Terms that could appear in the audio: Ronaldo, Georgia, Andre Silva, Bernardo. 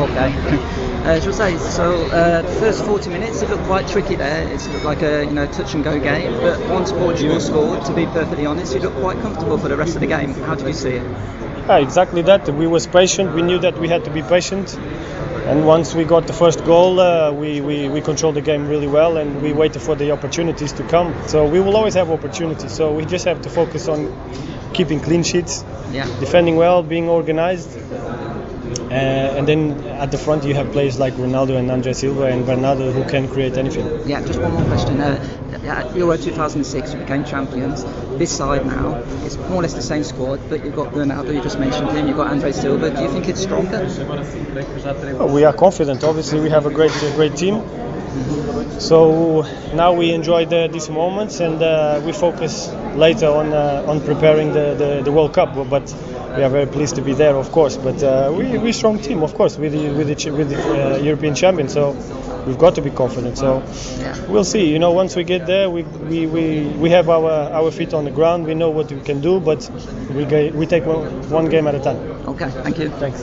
Okay. As I say, so the first 40 minutes it looked quite tricky there. It looked like a touch and go game. But once Portugal scored, to be perfectly honest, you looked quite comfortable for the rest of the game. How did you see it? Yeah, exactly that. We was patient. We knew that we had to be patient. And once we got the first goal, we controlled the game really well, and we waited for the opportunities to come. So we will always have opportunities. So we just have to focus on keeping clean sheets, defending well, being organised. And then at the front you have players like Ronaldo and Andre Silva and Bernardo who can create anything. Yeah, just one more question. At Euro 2006 you became champions. This side now, it's more or less the same squad, but you've got Ronaldo, you just mentioned him, you've got Andre Silva. Do you think it's stronger? Well, we are confident. Obviously we have a great team. So now we enjoy these moments, and we focus later on preparing the World Cup. But we are very pleased to be there, of course. But we're a strong team, of course, with the European champions. So we've got to be confident. So we'll see. Once we get there, we have our feet on the ground. We know what we can do, but we take one game at a time. Okay, thank you. Thanks.